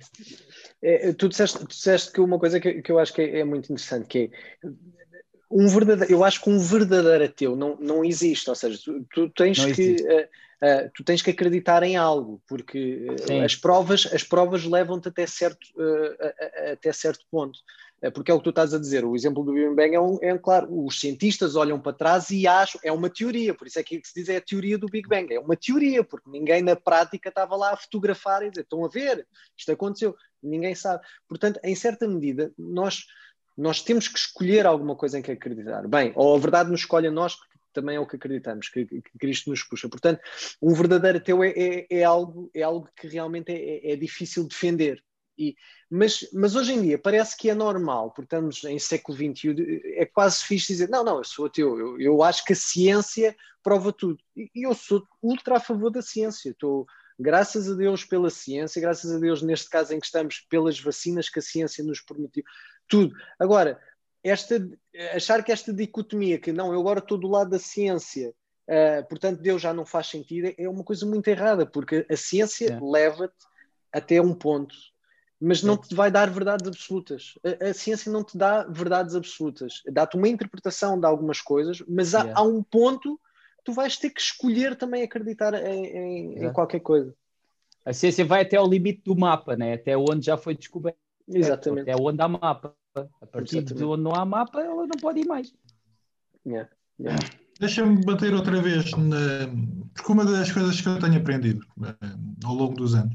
Tu disseste que uma coisa que eu acho que é muito interessante, que é eu acho que um verdadeiro ateu não existe, ou seja, tu tens que acreditar em algo, porque as provas levam-te até certo ponto, porque é o que tu estás a dizer. O exemplo do Big Bang claro, os cientistas olham para trás e acham, é uma teoria, por isso é que se diz é a teoria do Big Bang, é uma teoria, porque ninguém na prática estava lá a fotografar e dizer, estão a ver, isto aconteceu, ninguém sabe. Portanto, em certa medida, nós temos que escolher alguma coisa em que acreditar. Bem, ou a verdade nos escolhe a nós, porque também é o que acreditamos, que Cristo nos puxa. Portanto, um verdadeiro ateu é algo que realmente é difícil defender. Mas hoje em dia parece que é normal, porque estamos em século XXI, é quase fixe dizer, não, eu sou ateu, eu acho que a ciência prova tudo. E eu sou ultra a favor da ciência, estou... Graças a Deus pela ciência, graças a Deus neste caso em que estamos, pelas vacinas que a ciência nos permitiu, tudo. Agora, achar que esta dicotomia, que não, eu agora estou do lado da ciência, portanto Deus já não faz sentido, é uma coisa muito errada, porque a ciência leva-te até um ponto, mas não te vai dar verdades absolutas. A ciência não te dá verdades absolutas, dá-te uma interpretação de algumas coisas, mas há um ponto... Tu vais ter que escolher também acreditar em qualquer coisa. A ciência vai até ao limite do mapa, né? Até onde já foi descoberto. Exatamente. Até onde há mapa. A partir de onde não há mapa, ela não pode ir mais. Deixa-me bater outra vez, porque uma das coisas que eu tenho aprendido ao longo dos anos,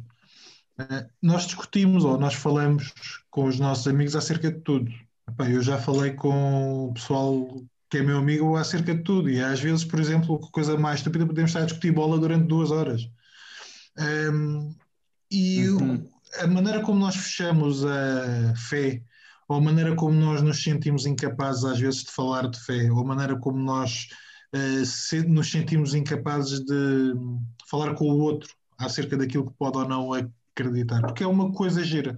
nós discutimos ou nós falamos com os nossos amigos acerca de tudo. Eu já falei com o pessoal... que é meu amigo acerca de tudo, e às vezes, por exemplo, coisa mais estúpida, podemos estar a discutir bola durante 2 horas. A maneira como nós fechamos a fé, ou a maneira como nós nos sentimos incapazes às vezes de falar de fé, ou a maneira como nós nos sentimos incapazes de falar com o outro acerca daquilo que pode ou não acreditar, porque é uma coisa gira.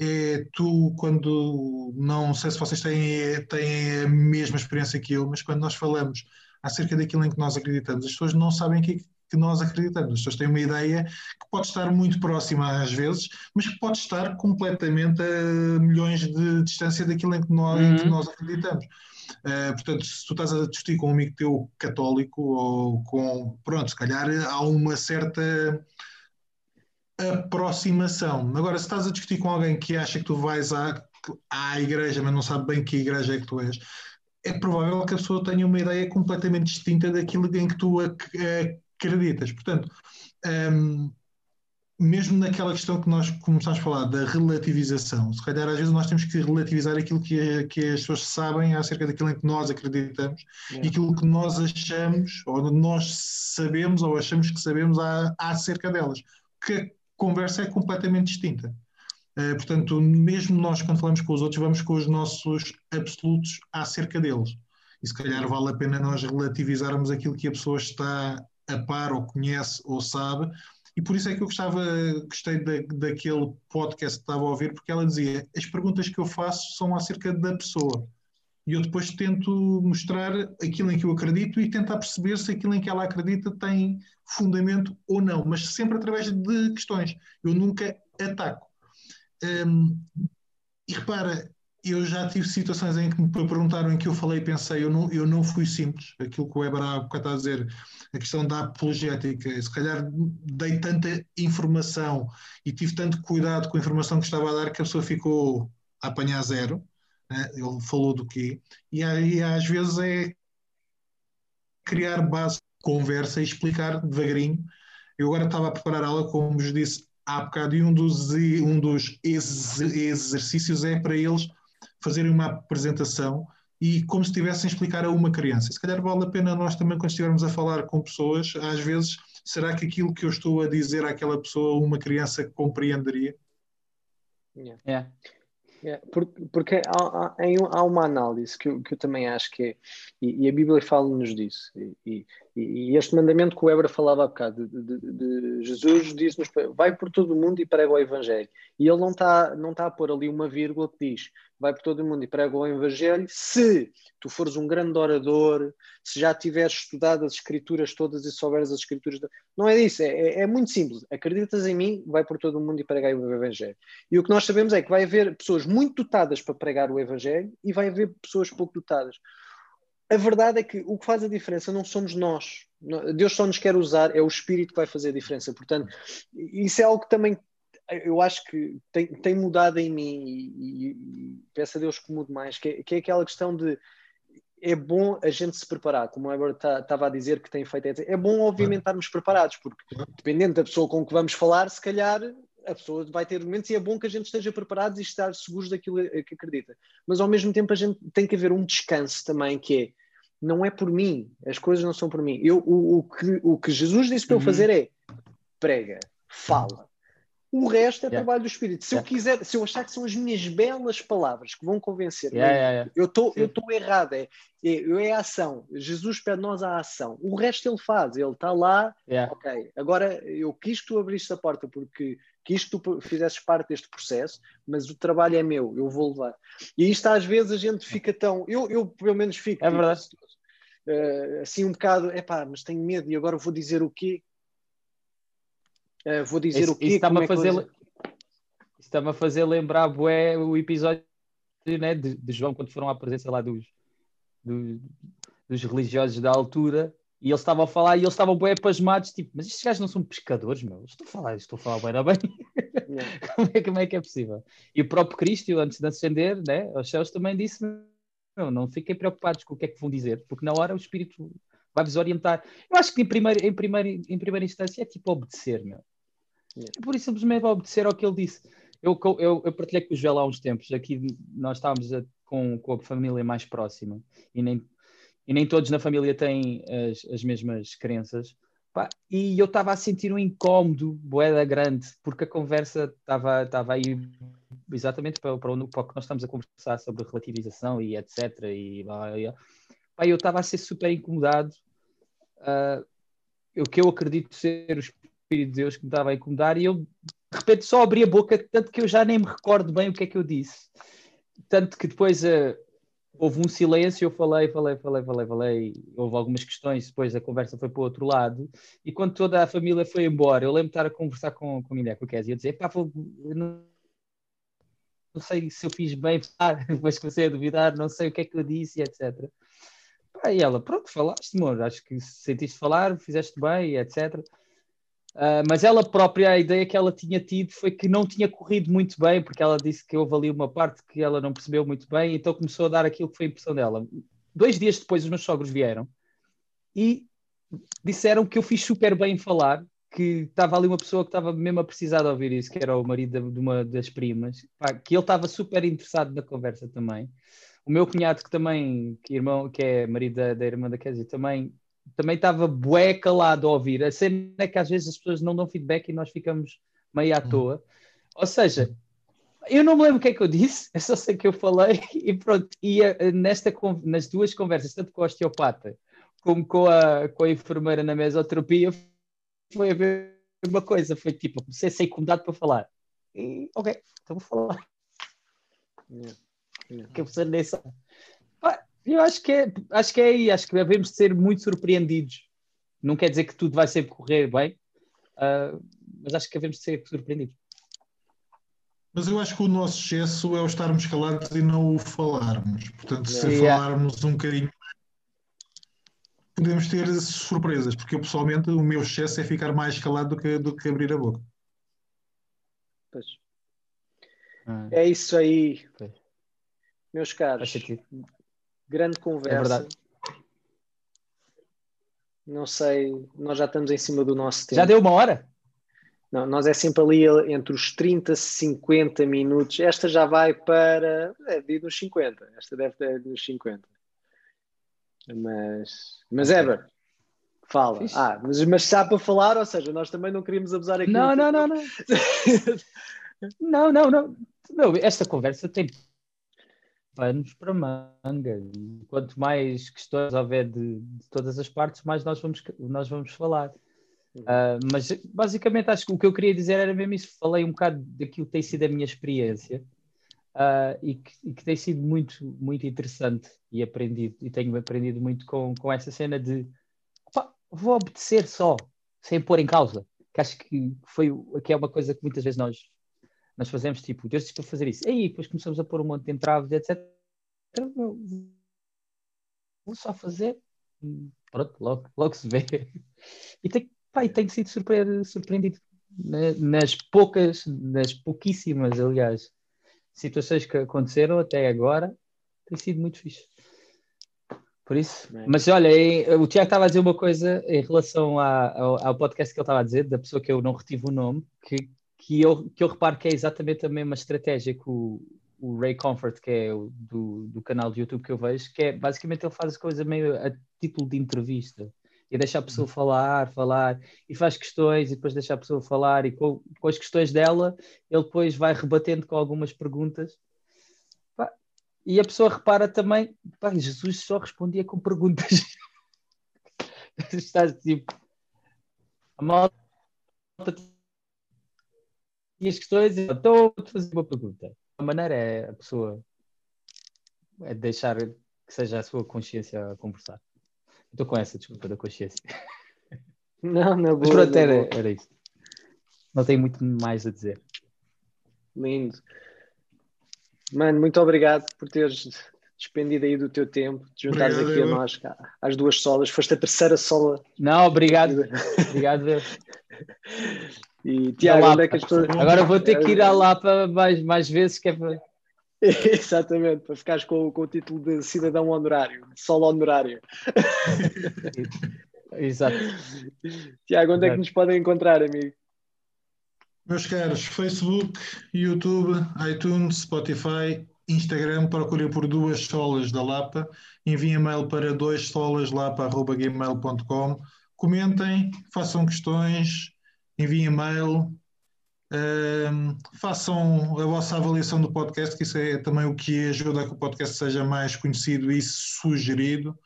É tu, quando, não sei se vocês têm a mesma experiência que eu, mas quando nós falamos acerca daquilo em que nós acreditamos, as pessoas não sabem que nós acreditamos. As pessoas têm uma ideia que pode estar muito próxima às vezes, mas que pode estar completamente a milhões de distância daquilo em que nós acreditamos. Portanto, se tu estás a discutir com um amigo teu católico ou com... Pronto, se calhar há uma certa aproximação. Agora, se estás a discutir com alguém que acha que tu vais à igreja, mas não sabe bem que igreja é que tu és, é provável que a pessoa tenha uma ideia completamente distinta daquilo em que tu acreditas. Portanto, mesmo naquela questão que nós começámos a falar da relativização, se calhar às vezes nós temos que relativizar aquilo que as pessoas sabem acerca daquilo em que nós acreditamos e aquilo que nós achamos, ou nós sabemos, ou achamos que sabemos acerca delas, porque a conversa é completamente distinta. Portanto, mesmo nós, quando falamos com os outros, vamos com os nossos absolutos acerca deles. E se calhar vale a pena nós relativizarmos aquilo que a pessoa está a par, ou conhece, ou sabe. E por isso é que eu gostei daquele podcast que estava a ouvir, porque ela dizia, as perguntas que eu faço são acerca da pessoa. E eu depois tento mostrar aquilo em que eu acredito e tentar perceber se aquilo em que ela acredita tem fundamento ou não. Mas sempre através de questões. Eu nunca ataco. E repara, eu já tive situações em que me perguntaram, em que eu falei e pensei, eu não fui simples. Aquilo que o Éber há bocado está a dizer, a questão da apologética, se calhar dei tanta informação e tive tanto cuidado com a informação que estava a dar que a pessoa ficou a apanhar zero, né? Ele falou do quê? E aí às vezes é criar base de conversa e explicar devagarinho. Eu agora estava a preparar aula, como vos disse há bocado, e um dos exercícios é para eles fazerem uma apresentação e como se estivessem a explicar a uma criança. Se calhar vale a pena nós também, quando estivermos a falar com pessoas, às vezes, será que aquilo que eu estou a dizer àquela pessoa, uma criança compreenderia? Porque há uma análise que eu também acho que é, e a Bíblia fala-nos disso, e este mandamento que o Éber falava há bocado, de Jesus diz-nos, vai por todo o mundo e prega o Evangelho, e ele não está a pôr ali uma vírgula que diz, vai por todo o mundo e prega o Evangelho, se tu fores um grande orador, se já tiveres estudado as Escrituras todas e souberes as Escrituras todas. Não é isso, é muito simples, acreditas em mim, vai por todo o mundo e prega o Evangelho. E o que nós sabemos é que vai haver pessoas muito dotadas para pregar o Evangelho e vai haver pessoas pouco dotadas. A verdade é que o que faz a diferença não somos nós. Deus só nos quer usar, é o Espírito que vai fazer a diferença. Portanto, isso é algo que também eu acho que tem mudado em mim e peço a Deus que mude mais, que é aquela questão de é bom a gente se preparar, como o Éber estava a dizer que tem feito. É bom, obviamente, estarmos preparados, porque dependendo da pessoa com que vamos falar, se calhar a pessoa vai ter momentos e é bom que a gente esteja preparado e estar seguros daquilo que acredita. Mas ao mesmo tempo a gente tem que haver um descanso também, que é, não é por mim, as coisas não são por mim. O que Jesus disse para eu fazer é prega, fala. O resto é trabalho do Espírito. Se eu quiser, se eu achar que são as minhas belas palavras que vão convencer, eu estou errado, é a ação. Jesus pede-nos a ação. O resto ele faz, ele está lá, ok, agora eu quis que tu abriste a porta porque quis que tu fizesses parte deste processo, mas o trabalho é meu, eu vou levar. E isto às vezes a gente fica tão... Eu pelo menos fico... É verdade. Assim um bocado, mas tenho medo e agora vou dizer o quê? Vou dizer isso, o quê? Isso está-me a fazer lembrar bué o episódio, né, de João, quando foram à presença lá dos religiosos da altura, e eles estavam a falar e eles estavam bué pasmados, tipo, mas estes gajos não são pescadores, meu? Estou a falar bué, não bem? Como é que é possível? E o próprio Cristo, antes de ascender, né, aos céus, também disse, não fiquem preocupados com o que é que vão dizer, porque na hora o Espírito vai-vos orientar. Eu acho que em primeira instância é tipo obedecer, meu. É por isso simplesmente obedecer ao que ele disse. Eu partilhei com o Joel há uns tempos, aqui nós estávamos com a família mais próxima e nem todos na família têm as mesmas crenças. Pá, e eu estava a sentir um incómodo, boeda grande, porque a conversa estava aí exatamente para o que nós estamos a conversar sobre relativização e etc. E blá, blá, blá. Pá, eu estava a ser super incomodado. O que eu acredito ser o Espírito de Deus que me estava a incomodar, e eu de repente só abri a boca, tanto que eu já nem me recordo bem o que é que eu disse. Tanto que depois houve um silêncio, eu falei, houve algumas questões, depois a conversa foi para o outro lado, e quando toda a família foi embora, eu lembro de estar a conversar com a minha mulher, com a Kézia, e a dizer, pá, não sei se eu fiz bem, depois comecei a duvidar, não sei o que é que eu disse, etc. Pá, e ela, pronto, falaste, amor, acho que sentiste falar, fizeste bem, etc. Mas ela própria, a ideia que ela tinha tido foi que não tinha corrido muito bem, porque ela disse que houve ali uma parte que ela não percebeu muito bem, então começou a dar aquilo que foi a impressão dela. 2 dias depois os meus sogros vieram e disseram que eu fiz super bem em falar, que estava ali uma pessoa que estava mesmo a precisar de ouvir isso, que era o marido de uma das primas, que ele estava super interessado na conversa também. O meu cunhado, que também, que é marido da irmã da Kézia, também estava bué calado a ouvir. A cena é que às vezes as pessoas não dão feedback e nós ficamos meio à toa. Ou seja, eu não me lembro o que é que eu disse, eu só sei que eu falei e pronto. E nas 2 conversas, tanto com a osteopata como com a enfermeira na mesoterapia, foi a mesma coisa. Foi tipo, comecei a ser incomodado para falar. E, ok, então vou falar. Que a pessoa nem sabe. Eu acho que é aí, acho que devemos ser muito surpreendidos. Não quer dizer que tudo vai sempre correr bem, mas acho que devemos ser surpreendidos. Mas eu acho que o nosso excesso é o estarmos calados e não o falarmos. Portanto, se falarmos um bocadinho, podemos ter surpresas, porque eu pessoalmente, o meu excesso é ficar mais calado do que abrir a boca. Pois. É isso aí, pois. Meus caros. Grande conversa. Não sei, nós já estamos em cima do nosso tempo. Já deu 1 hora? Não, nós é sempre ali entre os 30 e 50 minutos. Esta já vai para... deve ir nos 50. Esta deve ter nos 50. Mas Éber, fala. Fixe. Mas está para falar, ou seja, nós também não queríamos abusar aqui. Não. Não. Esta conversa tem... panos para manga. Quanto mais questões houver de todas as partes, mais nós vamos falar. Mas basicamente acho que o que eu queria dizer era mesmo isso. Falei um bocado daquilo que tem sido a minha experiência e que tem sido muito, muito interessante e aprendido. E tenho aprendido muito com essa cena de vou obedecer só, sem pôr em causa. Que acho que é uma coisa que muitas vezes nós fazemos, tipo, Deus disse para fazer isso. E aí, depois começamos a pôr um monte de entraves, etc. Vou só fazer. Pronto, logo se vê. E tenho sido surpreendido nas pouquíssimas, aliás, situações que aconteceram até agora. Tem sido muito fixe. Por isso. Bem. Mas olha, o Tiago estava a dizer uma coisa em relação ao podcast que ele estava a dizer, da pessoa que eu não retive o nome, que eu reparo que é exatamente a mesma estratégia que o Ray Comfort, que é do canal de YouTube que eu vejo, que é, basicamente, ele faz as coisas meio a título de entrevista e deixa a pessoa falar, e faz questões e depois deixa a pessoa falar, e com as questões dela, ele depois vai rebatendo com algumas perguntas. E a pessoa repara também, Jesus só respondia com perguntas. Estás tipo... A malta... E as questões, estou a fazer uma pergunta. A maneira é a pessoa deixar que seja a sua consciência a conversar. Estou com essa desculpa da consciência. Não, boa. Mas pronto, era isso. Não tenho muito mais a dizer. Lindo. Mano, muito obrigado por teres despendido aí do teu tempo, de juntares aqui a nós, às 2 solas. Foste a 3ª sola. Não, obrigado. Obrigado, Deus. E Tiago, onde é que as pessoas... Agora vou ter que ir à Lapa mais vezes, que é para... Exatamente, para ficares com o título de cidadão honorário, de solo honorário. Exato. Tiago, onde é que nos podem encontrar, amigo? Meus caros, Facebook, YouTube, iTunes, Spotify, Instagram, procurem por 2 Solas da Lapa, enviem e-mail para 2solaslapa@gmail.com, comentem, façam questões... enviem e-mail, façam a vossa avaliação do podcast, que isso é também o que ajuda a que o podcast seja mais conhecido e sugerido.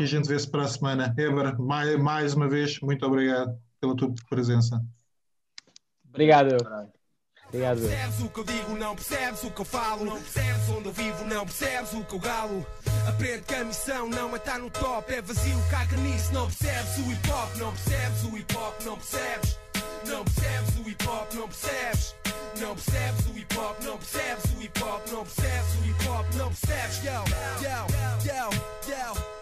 E a gente vê-se para a semana. Éber, mais uma vez, muito obrigado pela tua presença. Obrigado. Obrigado. Não percebes o que eu digo, não percebes o que eu falo, não percebes onde eu vivo, não percebes o que eu galo. Aprende que a missão não é estar no top, é vazio, caga nisso, não percebes o hip hop, não percebes o hip hop, não percebes, não percebes o hip hop, não percebes, não percebes o hip hop, não percebes o hip hop, não percebes o hip hop, não percebes, yo, yo, yo, yo.